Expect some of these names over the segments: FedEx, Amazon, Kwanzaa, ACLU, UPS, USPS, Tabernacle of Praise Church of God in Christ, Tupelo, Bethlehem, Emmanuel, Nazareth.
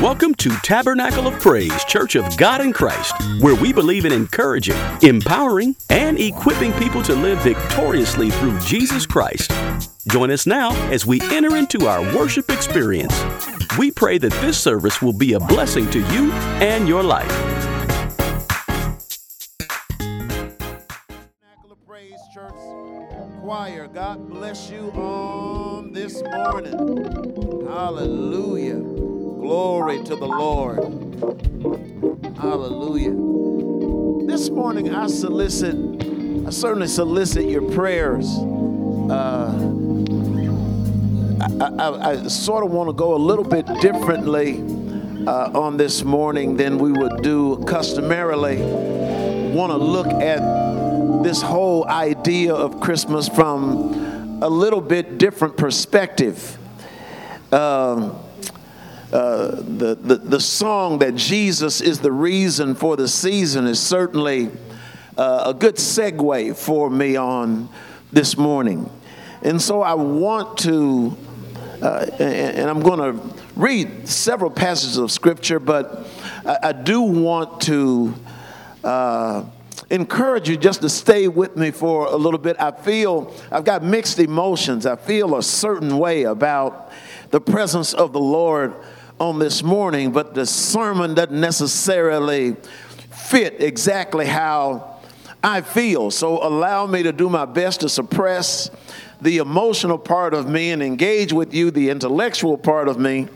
Welcome to Tabernacle of Praise Church of God in Christ, where we believe in encouraging, empowering, and equipping people to live victoriously through Jesus Christ. Join us now as we enter into our worship experience. We pray that this service will be a blessing to you and your life. Tabernacle of Praise Church Choir, God bless you on this morning. Hallelujah. Glory to the Lord. Hallelujah. This morning I certainly solicit your prayers. I sort of want to go a little bit differently on this morning than we would do customarily. Want to look at this whole idea of Christmas from a little bit different perspective. The song that Jesus is the reason for the season is certainly a good segue for me on this morning. And so I want to, and I'm going to read several passages of Scripture, but I do want to encourage you just to stay with me for a little bit. I've got mixed emotions. I feel a certain way about the presence of the Lord on this morning, but the sermon doesn't necessarily fit exactly how I feel. So allow me to do my best to suppress the emotional part of me and engage with you, the intellectual part of me,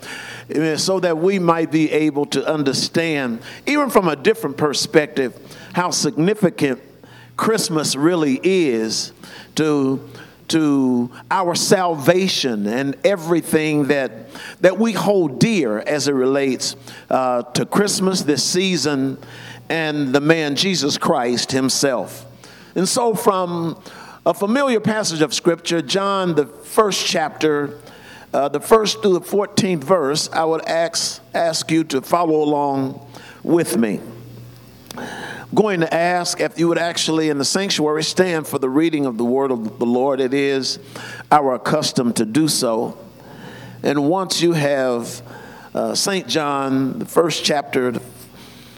so that we might be able to understand, even from a different perspective, how significant Christmas really is to our salvation and everything that we hold dear as it relates to Christmas, this season, and the man Jesus Christ himself. And so from a familiar passage of Scripture, John, the first chapter, the first through the 14th verse, I would ask you to follow along with me. Going to ask if you would actually in the sanctuary stand for the reading of the word of the Lord. It is our custom to do so. And once you have St. John, the first chapter, the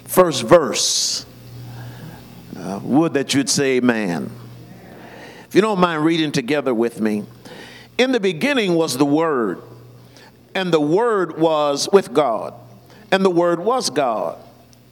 first verse, would that you'd say amen. If you don't mind reading together with me. In the beginning was the Word, and the Word was with God, and the Word was God.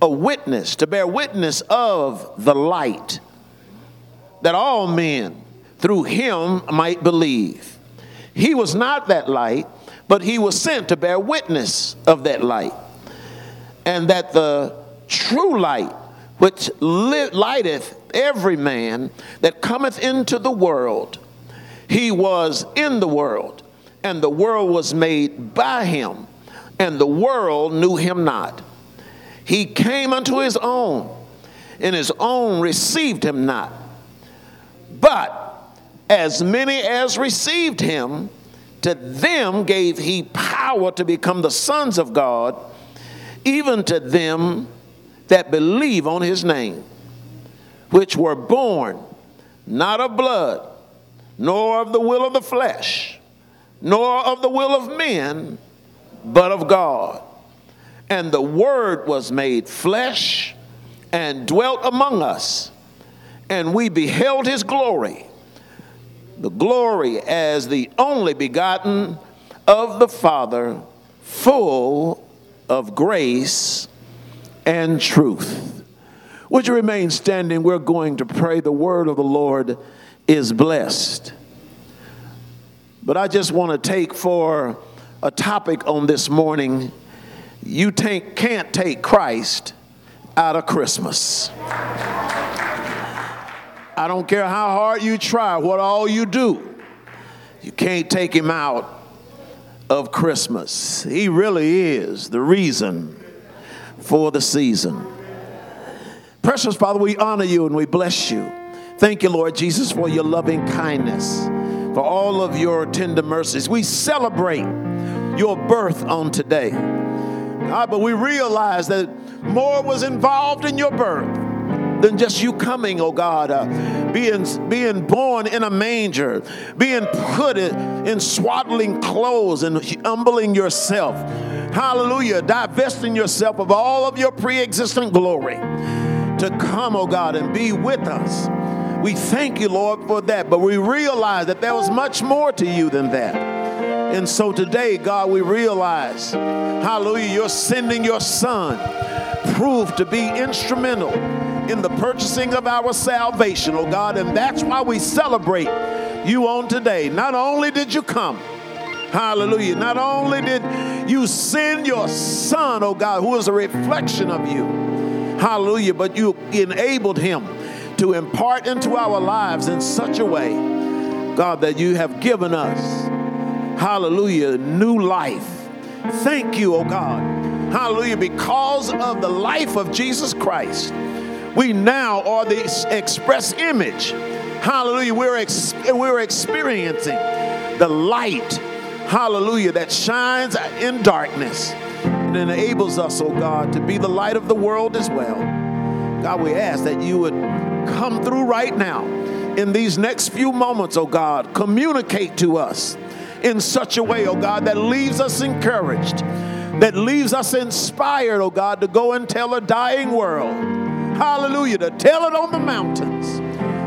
a witness, to bear witness of the light, that all men through him might believe. He was not that light, but he was sent to bear witness of that light. And that the true light, which lighteth every man that cometh into the world, he was in the world, and the world was made by him, and the world knew him not. He came unto his own, and his own received him not. But as many as received him, to them gave he power to become the sons of God, even to them that believe on his name, which were born not of blood, nor of the will of the flesh, nor of the will of men, but of God. And the Word was made flesh and dwelt among us, and we beheld his glory, the glory as the only begotten of the Father, full of grace and truth. Would you remain standing? We're going to pray. The word of the Lord is blessed. But I just want to take for a topic on this morning: you can't take Christ out of Christmas. I don't care how hard you try, what all you do, you can't take him out of Christmas. He really is the reason for the season. Precious Father, we honor you and we bless you. Thank you, Lord Jesus, for your loving kindness, for all of your tender mercies. We celebrate your birth on today, God, but we realize that more was involved in your birth than just you coming, oh God, being born in a manger, being put in swaddling clothes and humbling yourself. Hallelujah, divesting yourself of all of your pre-existent glory to come, oh God, and be with us. We thank you, Lord, for that, but we realize that there was much more to you than that. And so today, God, we realize, hallelujah, you're sending your son, proved to be instrumental in the purchasing of our salvation, oh God, and that's why we celebrate you on today. Not only did you come, hallelujah, not only did you send your son, oh God, who is a reflection of you, hallelujah, but you enabled him to impart into our lives in such a way, God, that you have given us, hallelujah, new life. Thank you, oh God. Hallelujah. Because of the life of Jesus Christ, we now are the express image. Hallelujah. We're experiencing the light, hallelujah, that shines in darkness and enables us, oh God, to be the light of the world as well. God, we ask that you would come through right now in these next few moments, oh God, communicate to us in such a way, oh God, that leaves us encouraged, that leaves us inspired, oh God, to go and tell a dying world, hallelujah, to tell it on the mountains,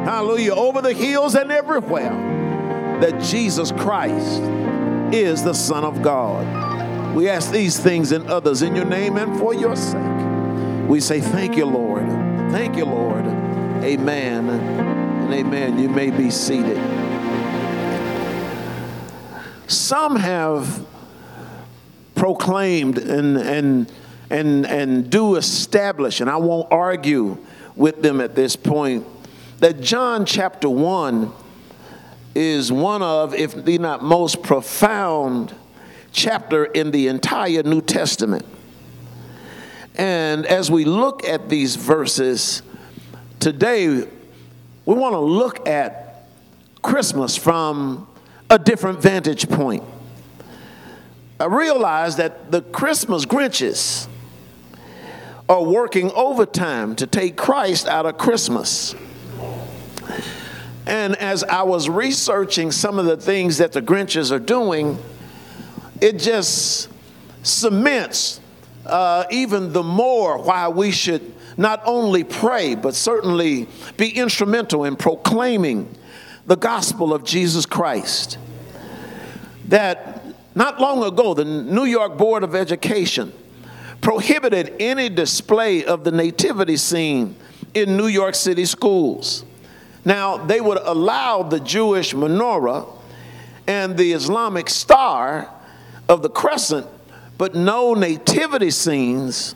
hallelujah, over the hills and everywhere, that Jesus Christ is the Son of God. We ask these things and others in your name and for your sake. We say thank you, Lord. Thank you, Lord. Amen and amen. You may be seated. Some have proclaimed and do establish, and I won't argue with them at this point, that John chapter 1 is one of, if the not most profound chapter in the entire New Testament. And as we look at these verses today, we want to look at Christmas from a different vantage point. I realize that the Christmas Grinches are working overtime to take Christ out of Christmas. And as I was researching some of the things that the Grinches are doing, it just cements even the more why we should not only pray, but certainly be instrumental in proclaiming the gospel of Jesus Christ. That not long ago, the New York Board of Education prohibited any display of the nativity scene in New York City schools. Now, they would allow the Jewish menorah and the Islamic star of the crescent, but no nativity scenes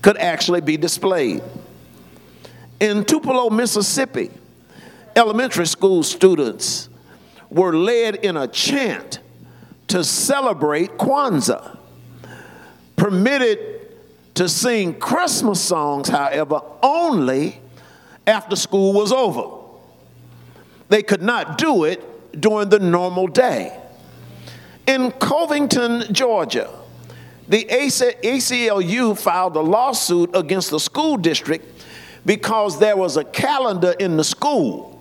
could actually be displayed. In Tupelo, Mississippi, elementary school students were led in a chant to celebrate Kwanzaa. Permitted to sing Christmas songs, however, only after school was over. They could not do it during the normal day. In Covington, Georgia, the ACLU filed a lawsuit against the school district because there was a calendar in the school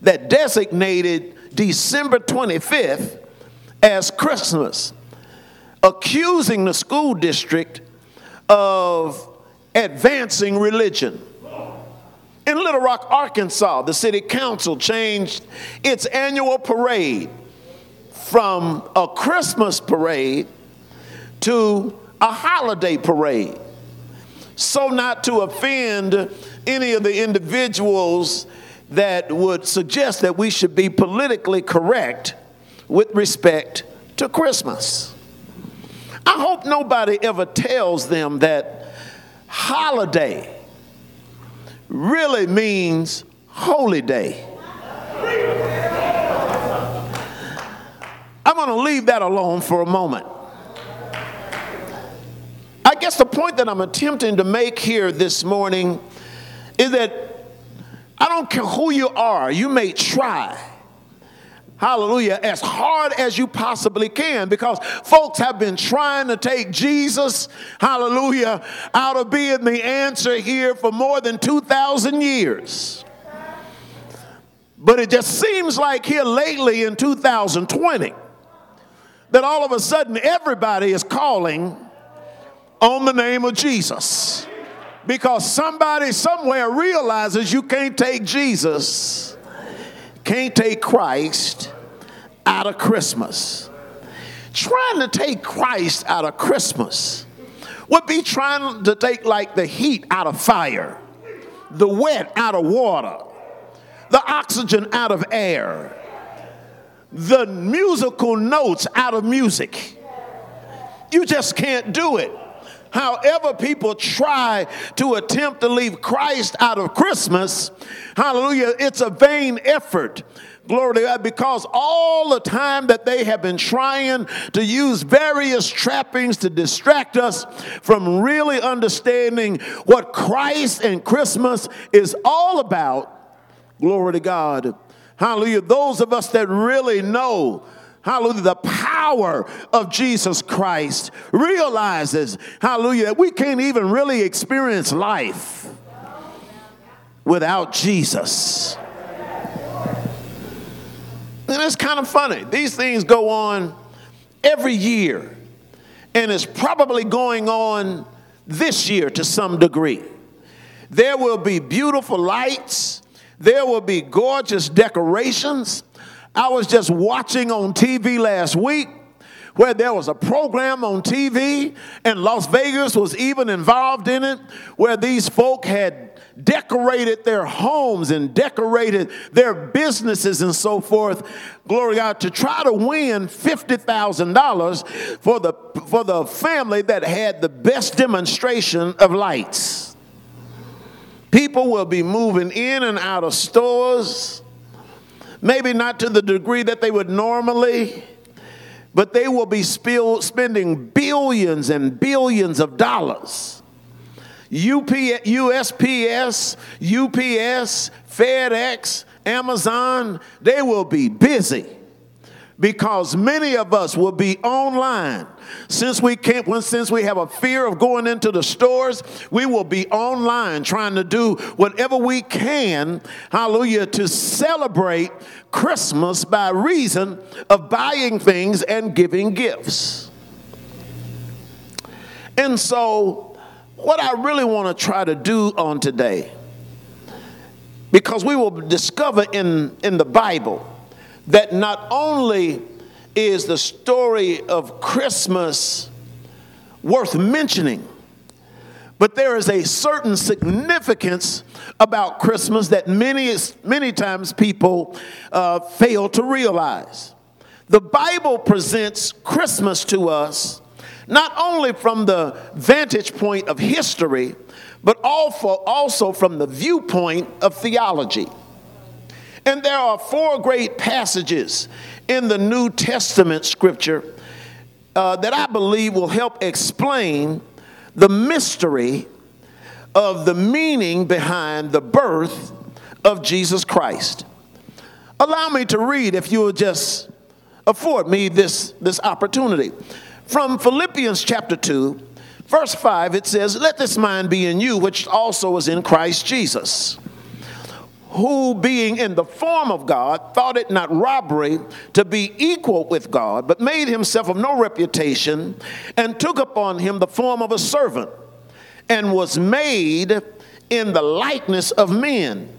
that designated December 25th as Christmas, accusing the school district of advancing religion. In Little Rock, Arkansas, the city council changed its annual parade from a Christmas parade to a holiday parade, so not to offend any of the individuals that would suggest that we should be politically correct with respect to Christmas. I hope nobody ever tells them that holiday really means holy day. I'm going to leave that alone for a moment. I guess the point that I'm attempting to make here this morning is that I don't care who you are, you may try, hallelujah, as hard as you possibly can, because folks have been trying to take Jesus, hallelujah, out of being the answer here for more than 2,000 years. But it just seems like here lately in 2020 that all of a sudden everybody is calling on the name of Jesus, because somebody somewhere realizes you can't take Jesus, can't take Christ out of Christmas. Trying to take Christ out of Christmas would be trying to take like the heat out of fire, the wet out of water, the oxygen out of air, the musical notes out of music. You just can't do it. However people try to attempt to leave Christ out of Christmas, hallelujah, it's a vain effort, glory to God, because all the time that they have been trying to use various trappings to distract us from really understanding what Christ and Christmas is all about, glory to God, hallelujah, those of us that really know, hallelujah, the power of Jesus Christ realizes, hallelujah, that we can't even really experience life without Jesus. And it's kind of funny. These things go on every year, and it's probably going on this year to some degree. There will be beautiful lights. There will be gorgeous decorations. I was just watching on TV last week where there was a program on TV, and Las Vegas was even involved in it, where these folk had decorated their homes and decorated their businesses and so forth, glory to God, to try to win $50,000 for the family that had the best demonstration of lights. People will be moving in and out of stores, maybe not to the degree that they would normally, but they will be spending billions and billions of dollars. USPS, UPS, FedEx, Amazon, they will be busy, because many of us will be online. Since we have a fear of going into the stores, we will be online trying to do whatever we can, hallelujah, to celebrate Christmas by reason of buying things and giving gifts. And so what I really want to try to do on today, because we will discover in the Bible that not only is the story of Christmas worth mentioning, but there is a certain significance about Christmas that many times people fail to realize. The Bible presents Christmas to us not only from the vantage point of history, but also from the viewpoint of theology. And there are four great passages in the New Testament scripture that I believe will help explain the mystery of the meaning behind the birth of Jesus Christ. Allow me to read, if you will just afford me this opportunity. From Philippians chapter 2, verse 5, it says, "Let this mind be in you, which also is in Christ Jesus, who being in the form of God, thought it not robbery to be equal with God, but made himself of no reputation, and took upon him the form of a servant, and was made in the likeness of men.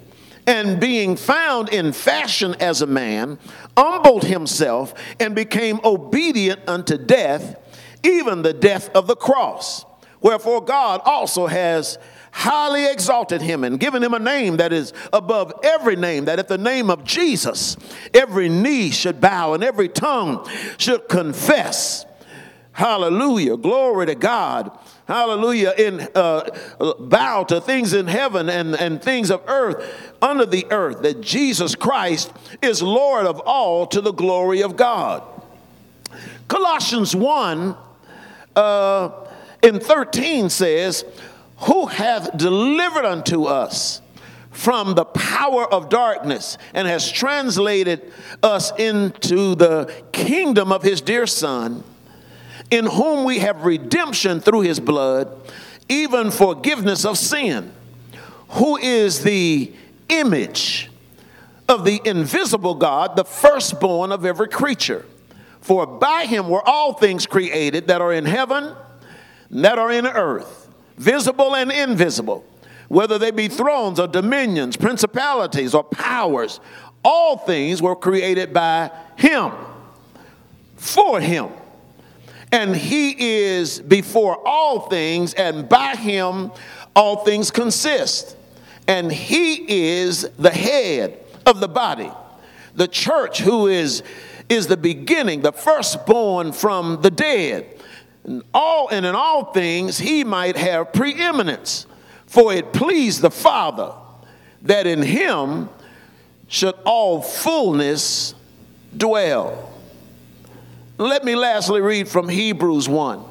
And being found in fashion as a man, humbled himself and became obedient unto death, even the death of the cross. Wherefore God also has highly exalted him and given him a name that is above every name, that at the name of Jesus every knee should bow and every tongue should confess." Hallelujah, glory to God, hallelujah, bow to things in heaven and things of earth, under the earth, that Jesus Christ is Lord of all, to the glory of God. Colossians 1 and 13 says, "Who hath delivered unto us from the power of darkness and has translated us into the kingdom of his dear Son, in whom we have redemption through his blood, even forgiveness of sin, who is the image of the invisible God, the firstborn of every creature. For by him were all things created that are in heaven, that are in earth, visible and invisible, whether they be thrones or dominions, principalities or powers. All things were created by him, for him. And he is before all things, and by him all things consist. And he is the head of the body, the church, who is the beginning, the firstborn from the dead. And in all things he might have preeminence. For it pleased the Father that in him should all fullness dwell. Let me lastly read from Hebrews 1.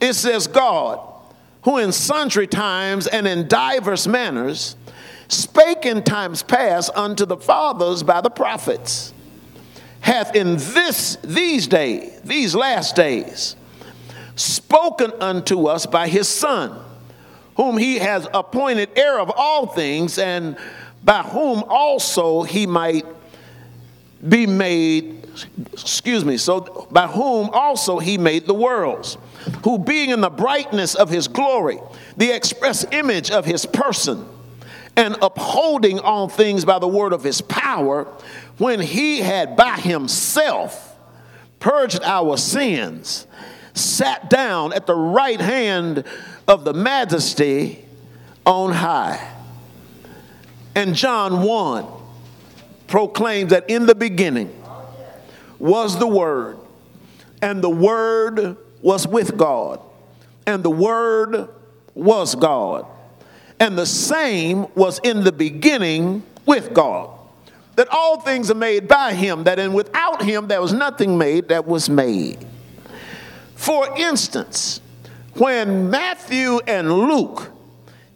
It says, God, who in sundry times and in diverse manners spake in times past unto the fathers by the prophets, hath in these last days, spoken unto us by his Son, whom he has appointed heir of all things, and by whom also he might be made, so by whom also he made the worlds, who being in the brightness of his glory, the express image of his person, and upholding all things by the word of his power, when he had by himself purged our sins, sat down at the right hand of the majesty on high. And John 1 proclaims that in the beginning was the Word, and the Word was with God, and the Word was God, and the same was in the beginning with God. That all things are made by him, that and without him there was nothing made that was made. For instance, when Matthew and Luke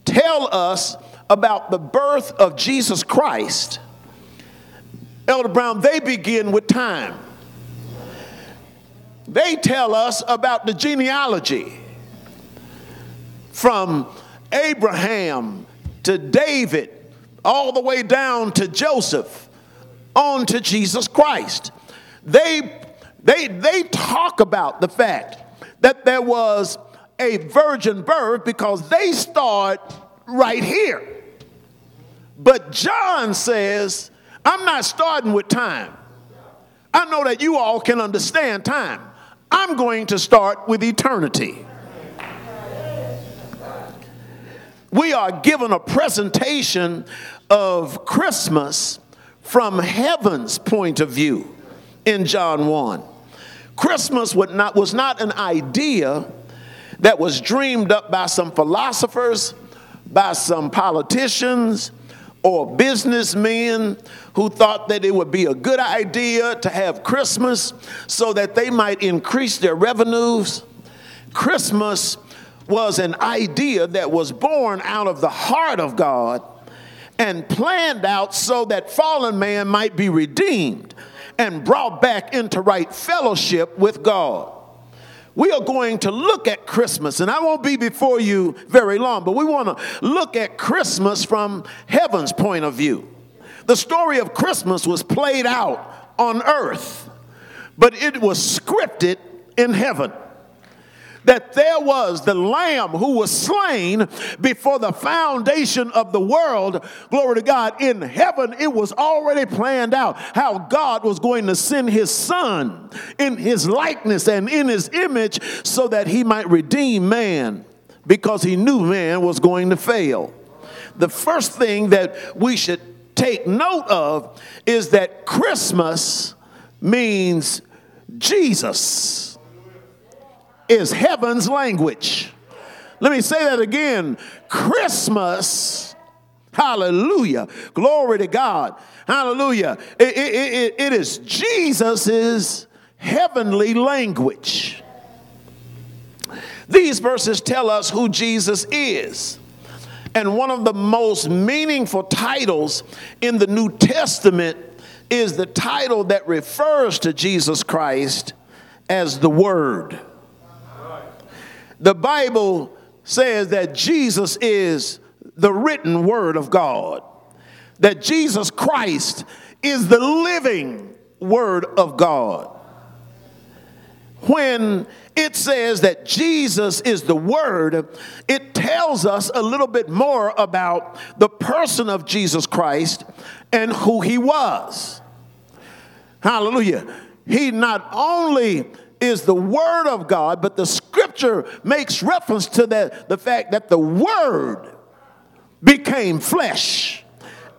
tell us about the birth of Jesus Christ, Elder Brown, they begin with time. They tell us about the genealogy from Abraham to David, all the way down to Joseph, on to Jesus Christ. They talk about the fact that there was a virgin birth because they start right here. But John says, I'm not starting with time. I know that you all can understand time. I'm going to start with eternity. We are given a presentation of Christmas from heaven's point of view in John 1. Christmas was not an idea that was dreamed up by some philosophers, by some politicians, or businessmen who thought that it would be a good idea to have Christmas so that they might increase their revenues. Christmas was an idea that was born out of the heart of God and planned out so that fallen man might be redeemed and brought back into right fellowship with God. We are going to look at Christmas, and I won't be before you very long, but we want to look at Christmas from heaven's point of view. The story of Christmas was played out on earth, but it was scripted in heaven. That there was the Lamb who was slain before the foundation of the world. Glory to God. In heaven, it was already planned out how God was going to send his Son in his likeness and in his image so that he might redeem man, because he knew man was going to fail. The first thing that we should take note of is that Christmas means Jesus is heaven's language. Let me say that again. Christmas, hallelujah, glory to God, hallelujah. It is Jesus's heavenly language. These verses tell us who Jesus is. And one of the most meaningful titles in the New Testament is the title that refers to Jesus Christ as the Word. The Bible says that Jesus is the written Word of God, that Jesus Christ is the living Word of God. When it says that Jesus is the Word, it tells us a little bit more about the person of Jesus Christ and who he was. Hallelujah. He not only is the Word of God, but the Scripture makes reference to that, the fact that the Word became flesh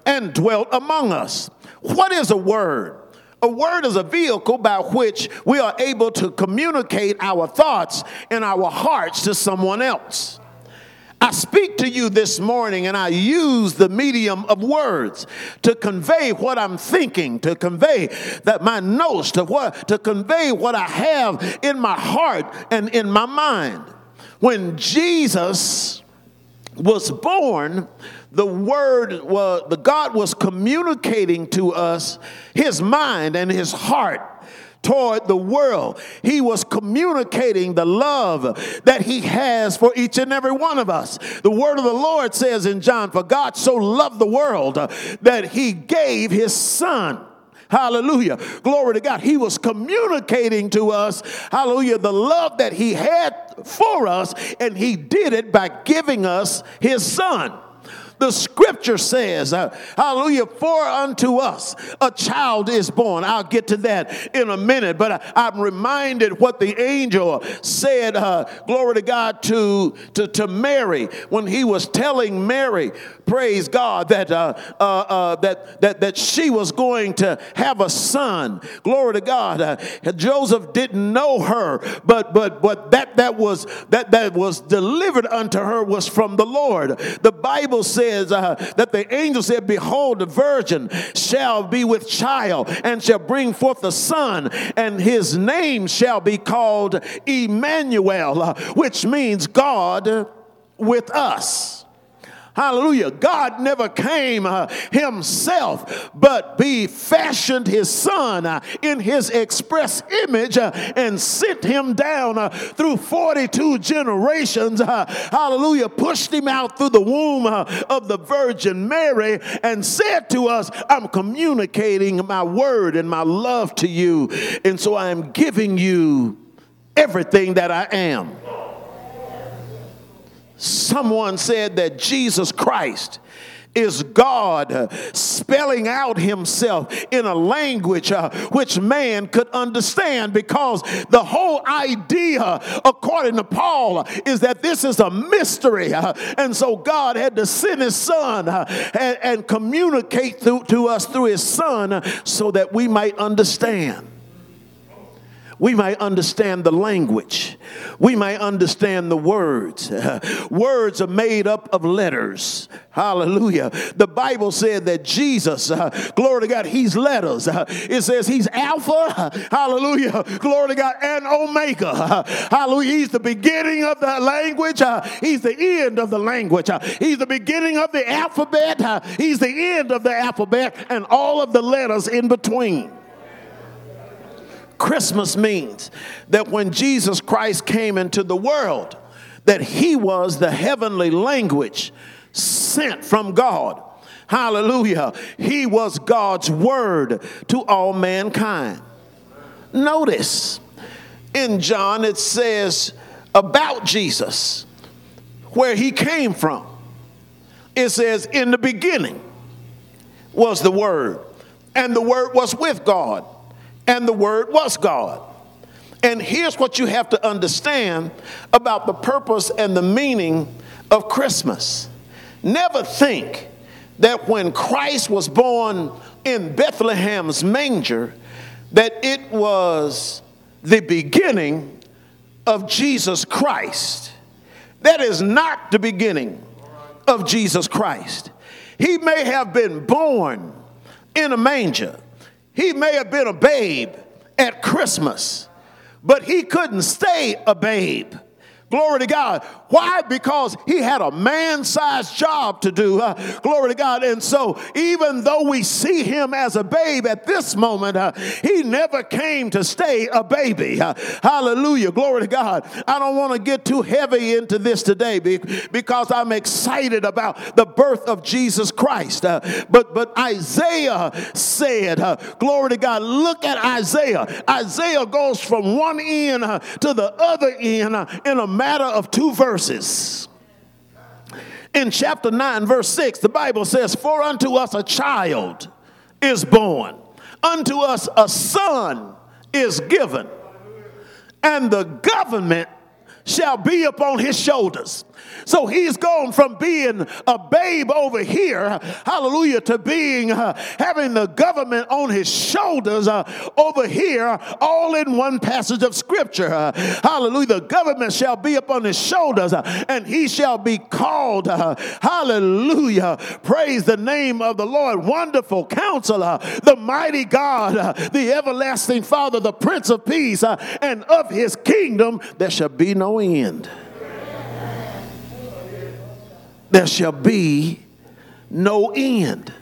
and dwelt among us. What is a word? A word is a vehicle by which we are able to communicate our thoughts and our hearts to someone else. I speak to you this morning and I use the medium of words to convey what I'm thinking, to convey that my notes, to convey what I have in my heart and in my mind. When Jesus was born, the Word, the God was communicating to us his mind and his heart toward the world. He was communicating the love that he has for each and every one of us. The word of the Lord says in John, "For God so loved the world that he gave his son." Hallelujah. Glory to God. He was communicating to us, hallelujah, the love that he had for us, and he did it by giving us his son. The scripture says, hallelujah, for unto us a child is born. I'll get to that in a minute, but I'm reminded what the angel said, glory to God, to Mary when he was telling Mary, praise God, that she was going to have a son. Glory to God. Joseph didn't know her, but that was delivered unto her was from the Lord. The Bible says that the angel said, "Behold, the virgin shall be with child and shall bring forth a son, and his name shall be called Emmanuel," which means God with us. Hallelujah. God never came himself, but he fashioned his son in his express image and sent him down through 42 generations. Hallelujah. Pushed him out through the womb of the Virgin Mary and said to us, "I'm communicating my word and my love to you. And so I am giving you everything that I am." Someone said that Jesus Christ is God spelling out himself in a language which man could understand, because the whole idea, according to Paul, is that this is a mystery. And so God had to send his son and communicate to us through his son so that we might understand. We might understand the language. We might understand the words. Words are made up of letters. Hallelujah. The Bible said that Jesus, glory to God, he's letters. It says he's Alpha, hallelujah, glory to God, and Omega. Hallelujah. He's the beginning of the language. He's the end of the language. He's the beginning of the alphabet. He's the end of the alphabet, and all of the letters in between. Christmas means that when Jesus Christ came into the world, that he was the heavenly language sent from God. Hallelujah. He was God's word to all mankind. Notice in John it says about Jesus, where he came from. It says, "In the beginning was the Word, and the Word was with God, and the Word was God." And here's what you have to understand about the purpose and the meaning of Christmas. Never think that when Christ was born in Bethlehem's manger, that it was the beginning of Jesus Christ. That is not the beginning of Jesus Christ. He may have been born in a manger. He may have been a babe at Christmas, but he couldn't stay a babe Glory to God. Why? Because he had a man-sized job to do. Glory to God. And so even though we see him as a babe at this moment, he never came to stay a baby. Hallelujah. Glory to God. I don't want to get too heavy into this today because I'm excited about the birth of Jesus Christ. But Isaiah said, glory to God, look at Isaiah. Isaiah goes from one end to the other end in a matter of two verses. In chapter 9, verse 6, the Bible says, "For unto us a child is born, unto us a son is given, and the government shall be upon his shoulders." So he's gone from being a babe over here, hallelujah, to being having the government on his shoulders over here, all in one passage of scripture. Hallelujah, the government shall be upon his shoulders, and he shall be called, hallelujah, praise the name of the Lord, Wonderful Counselor, the Mighty God, the Everlasting Father, the Prince of Peace, and of his kingdom there shall be no end. There shall be no end.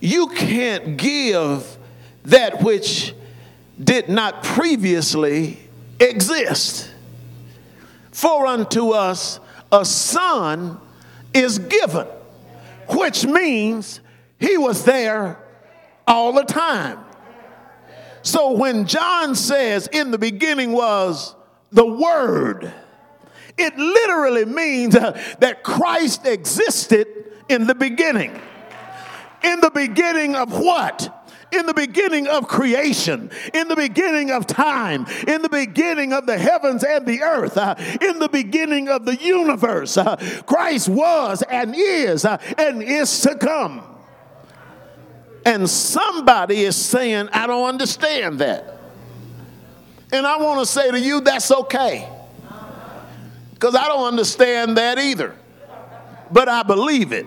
You can't give that which did not previously exist. For unto us a son is given, which means he was there all the time. So when John says, "In the beginning was the Word," it literally means that Christ existed in the beginning. In the beginning of what? In the beginning of creation, in the beginning of time, in the beginning of the heavens and the earth, in the beginning of the universe, Christ was and is to come. And somebody is saying, "I don't understand that." And I want to say to you, that's okay. Because I don't understand that either. But I believe it.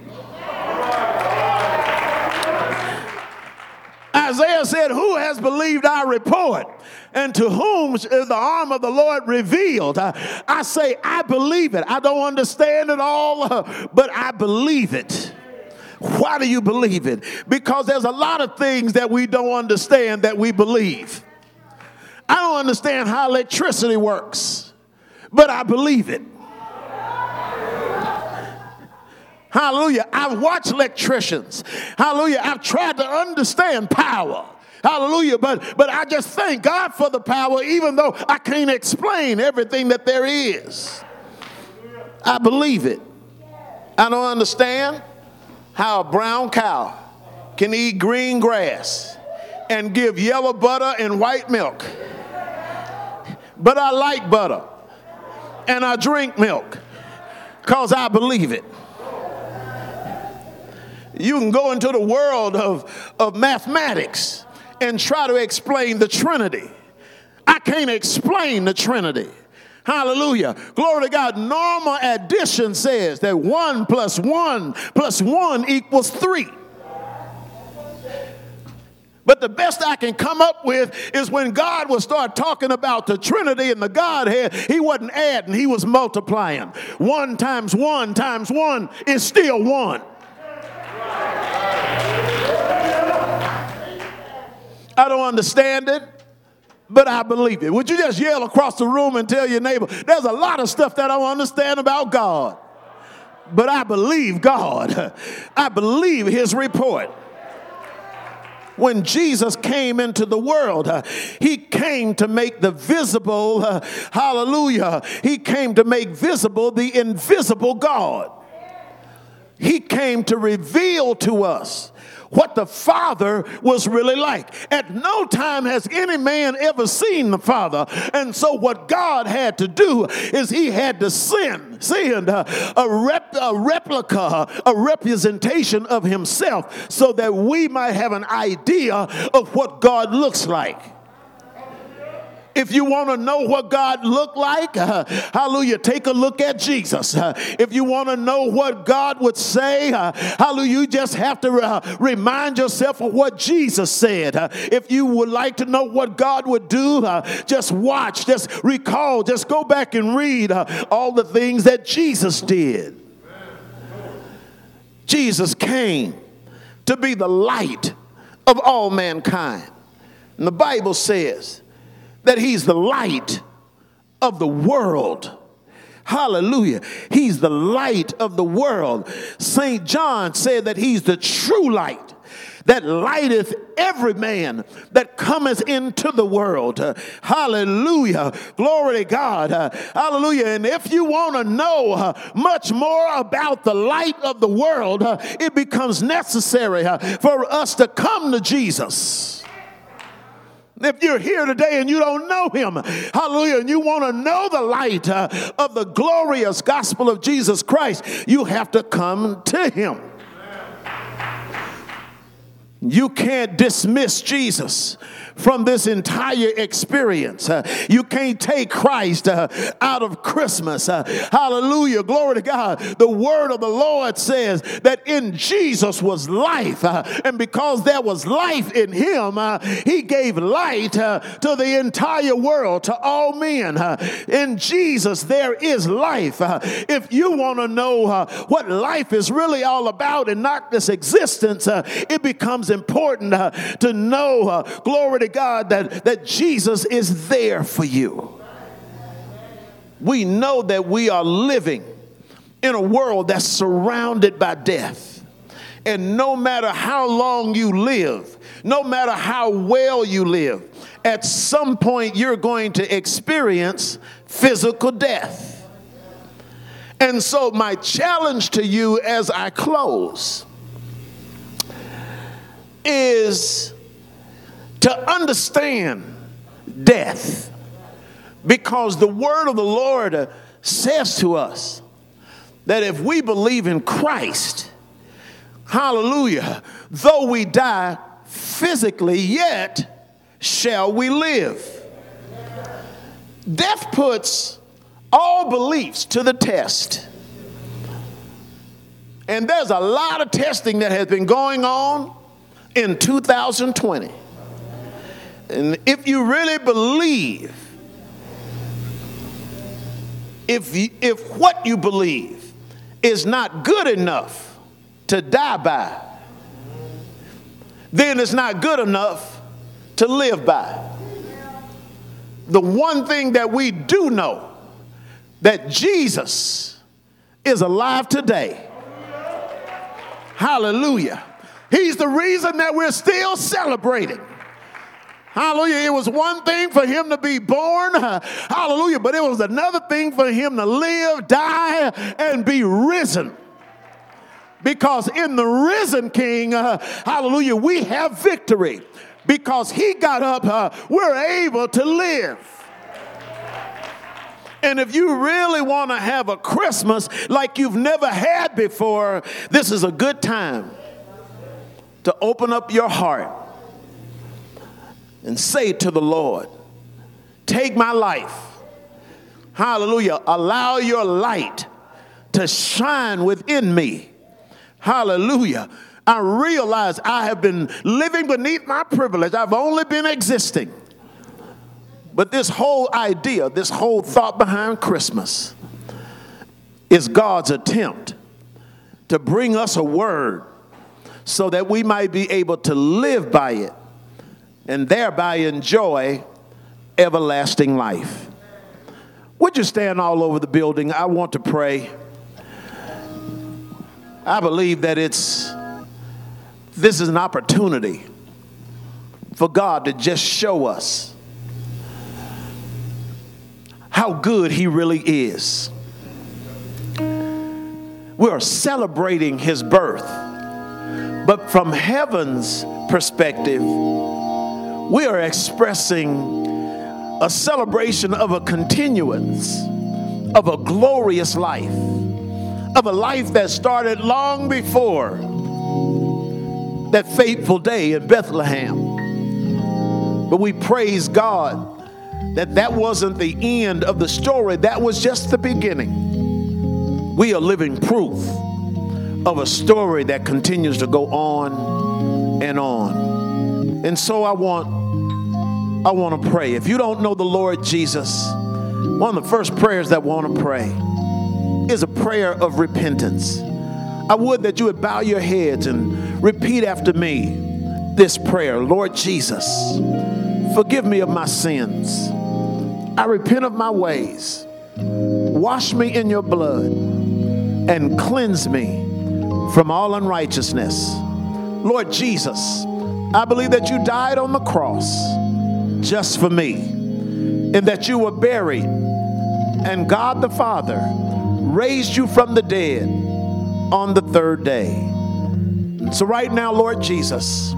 Isaiah said, "Who has believed our report? And to whom is the arm of the Lord revealed?" I say, I believe it. I don't understand it all, but I believe it. Why do you believe it? Because there's a lot of things that we don't understand that we believe. I don't understand how electricity works, but I believe it. Hallelujah. I've watched electricians. Hallelujah. I've tried to understand power. Hallelujah. But I just thank God for the power, even though I can't explain everything that there is. I believe it. I don't understand how a brown cow can eat green grass and give yellow butter and white milk. But I like butter. And I drink milk because I believe it. You can go into the world of mathematics and try to explain the Trinity. I can't explain the Trinity. Hallelujah. Glory to God. Normal addition says that 1 + 1 + 1 equals 3. But the best I can come up with is when God will start talking about the Trinity and the Godhead, he wasn't adding, he was multiplying. 1 × 1 × 1 is still 1. I don't understand it, but I believe it. Would you just yell across the room and tell your neighbor, there's a lot of stuff that I don't understand about God, but I believe God. I believe his report. When Jesus came into the world, he came to make the visible, hallelujah, he came to make visible the invisible God. He came to reveal to us what the Father was really like. At no time has any man ever seen the Father. And so what God had to do is he had to send a replica, a representation of himself so that we might have an idea of what God looks like. If you want to know what God looked like, hallelujah, take a look at Jesus. If you want to know what God would say, hallelujah, you just have to remind yourself of what Jesus said. If you would like to know what God would do, just watch, just recall, just go back and read all the things that Jesus did. Jesus came to be the light of all mankind. And the Bible says that he's the light of the world. Hallelujah. He's the light of the world. St. John said that he's the true light that lighteth every man that cometh into the world. Hallelujah. Glory to God. Hallelujah. And if you want to know much more about the light of the world, it becomes necessary for us to come to Jesus. If you're here today and you don't know him, hallelujah, and you want to know the light of the glorious gospel of Jesus Christ, you have to come to him. You can't dismiss Jesus from this entire experience. You can't take Christ out of Christmas. Hallelujah. Glory to God. The word of the Lord says that in Jesus was life. And because there was life in him, he gave light to the entire world, to all men. In Jesus, there is life. If you want to know what life is really all about and not this existence, it becomes important to know, glory to God, that Jesus is there for you. We know that we are living in a world that's surrounded by death. And no matter how long you live, no matter how well you live, at some point you're going to experience physical death. And so my challenge to you as I close is to understand death, because the word of the Lord says to us that if we believe in Christ, hallelujah, though we die physically, yet shall we live. Death puts all beliefs to the test. And there's a lot of testing that has been going on in 2020. And if you really believe, if what you believe is not good enough to die by, then it's not good enough to live by. The one thing that we do know, that Jesus is alive today. Hallelujah. He's the reason that we're still celebrating. Hallelujah. It was one thing for him to be born. Hallelujah. But it was another thing for him to live, die, and be risen. Because in the risen King, hallelujah, we have victory. Because he got up, we're able to live. And if you really want to have a Christmas like you've never had before, this is a good time to open up your heart and say to the Lord, take my life. Hallelujah. Allow your light to shine within me. Hallelujah. I realize I have been living beneath my privilege. I've only been existing. But this whole idea, this whole thought behind Christmas is God's attempt to bring us a word so that we might be able to live by it, and thereby enjoy everlasting life. Would you stand all over the building? I want to pray. I believe that this is an opportunity for God to just show us how good he really is. We are celebrating his birth, but from heaven's perspective, we are expressing a celebration of a continuance of a glorious life, of a life that started long before that fateful day in Bethlehem. But we praise God that wasn't the end of the story. That was just the beginning. We are living proof of a story that continues to go on and on. And so I want to pray. If you don't know the Lord Jesus, one of the first prayers that I want to pray is a prayer of repentance. I would that you would bow your heads and repeat after me this prayer. Lord Jesus, forgive me of my sins. I repent of my ways. Wash me in your blood and cleanse me from all unrighteousness. Lord Jesus, I believe that you died on the cross just for me, and that you were buried, and God the Father raised you from the dead on the third day. So right now, Lord Jesus,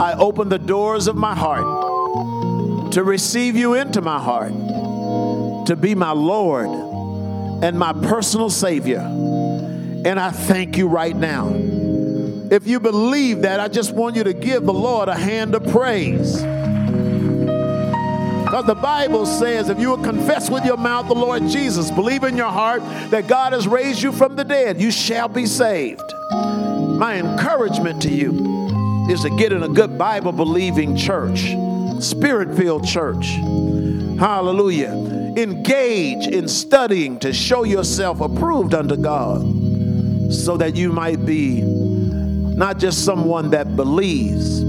I open the doors of my heart to receive you into my heart, to be my Lord and my personal Savior. And I thank you right now. If you believe that, I just want you to give the Lord a hand of praise. Because the Bible says if you will confess with your mouth the Lord Jesus, believe in your heart that God has raised you from the dead, you shall be saved. My encouragement to you is to get in a good Bible-believing church, Spirit-filled church. Hallelujah. Engage in studying to show yourself approved unto God, so that you might be not just someone that believes,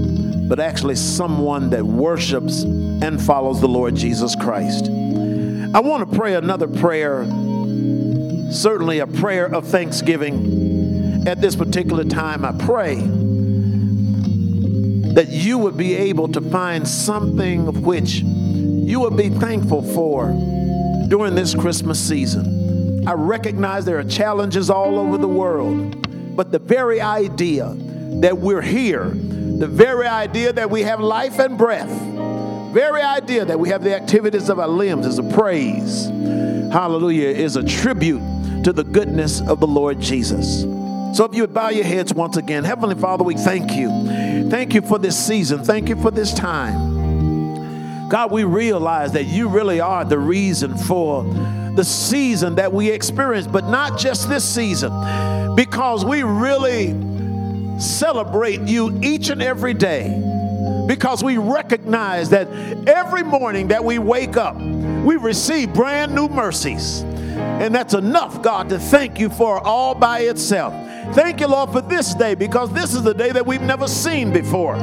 but actually someone that worships and follows the Lord Jesus Christ. I want to pray another prayer, certainly a prayer of thanksgiving. At this particular time, I pray that you would be able to find something of which you would be thankful for during this Christmas season. I recognize there are challenges all over the world, but the very idea that we're here, the very idea that we have life and breath, very idea that we have the activities of our limbs is a praise. Hallelujah, is a tribute to the goodness of the Lord Jesus. So if you would bow your heads once again. Heavenly Father, we thank you. Thank you for this season. Thank you for this time. God, we realize that you really are the reason for the season that we experience, but not just this season, because we really celebrate you each and every day, because we recognize that every morning that we wake up, we receive brand new mercies. And that's enough, God, to thank you for all by itself. Thank you, Lord, for this day, because this is the day that we've never seen before.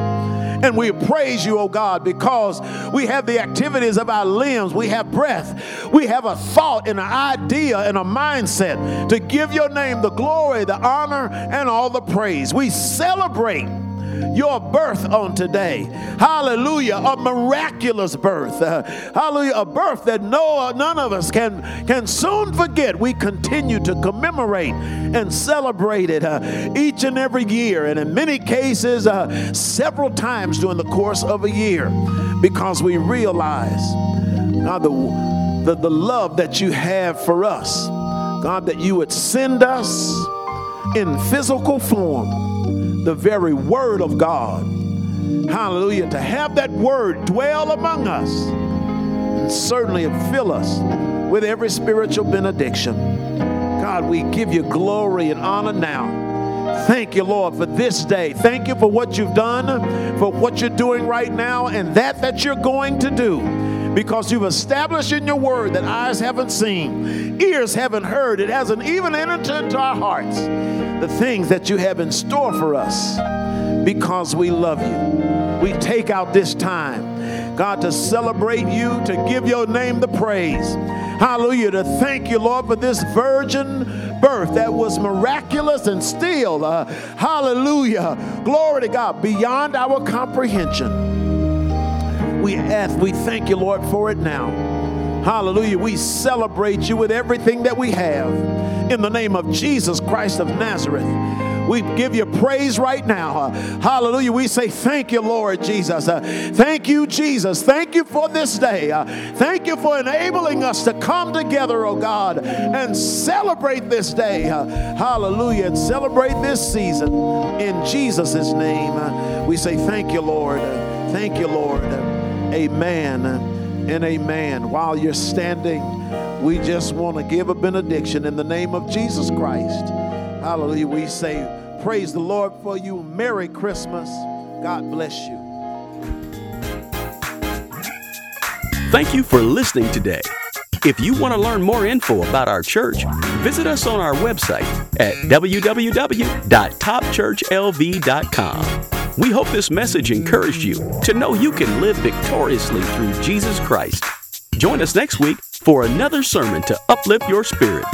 And we praise you, oh God, because we have the activities of our limbs. We have breath. We have a thought and an idea and a mindset to give your name the glory, the honor, and all the praise. We celebrate your birth on today. Hallelujah, a miraculous birth. Hallelujah, a birth that none of us can soon forget. We continue to commemorate and celebrate it each and every year, and in many cases several times during the course of a year, because we realize the love that you have for us. God, that you would send us in physical form the very word of God. Hallelujah. To have that word dwell among us, and certainly fill us with every spiritual benediction. God, we give you glory and honor now. Thank you, Lord, for this day. Thank you for what you've done, for what you're doing right now, and that you're going to do. Because you've established in your word that eyes haven't seen, ears haven't heard, it hasn't even entered into our hearts, the things that you have in store for us, because we love you. We take out this time, God, to celebrate you, to give your name the praise. Hallelujah, to thank you, Lord, for this virgin birth that was miraculous and still, hallelujah, glory to God, beyond our comprehension. We thank you, Lord, for it now. Hallelujah. We celebrate you with everything that we have. In the name of Jesus Christ of Nazareth, we give you praise right now. Hallelujah. We say thank you, Lord Jesus. Thank you, Jesus. Thank you for this day. Thank you for enabling us to come together, oh God, and celebrate this day. Hallelujah. And celebrate this season. In Jesus' name, we say thank you, Lord. Thank you, Lord. Amen and amen. While you're standing, we just want to give a benediction in the name of Jesus Christ. Hallelujah. We say, praise the Lord for you. Merry Christmas. God bless you. Thank you for listening today. If you want to learn more info about our church, visit us on our website at www.topchurchlv.com. We hope this message encouraged you to know you can live victoriously through Jesus Christ. Join us next week for another sermon to uplift your spirit.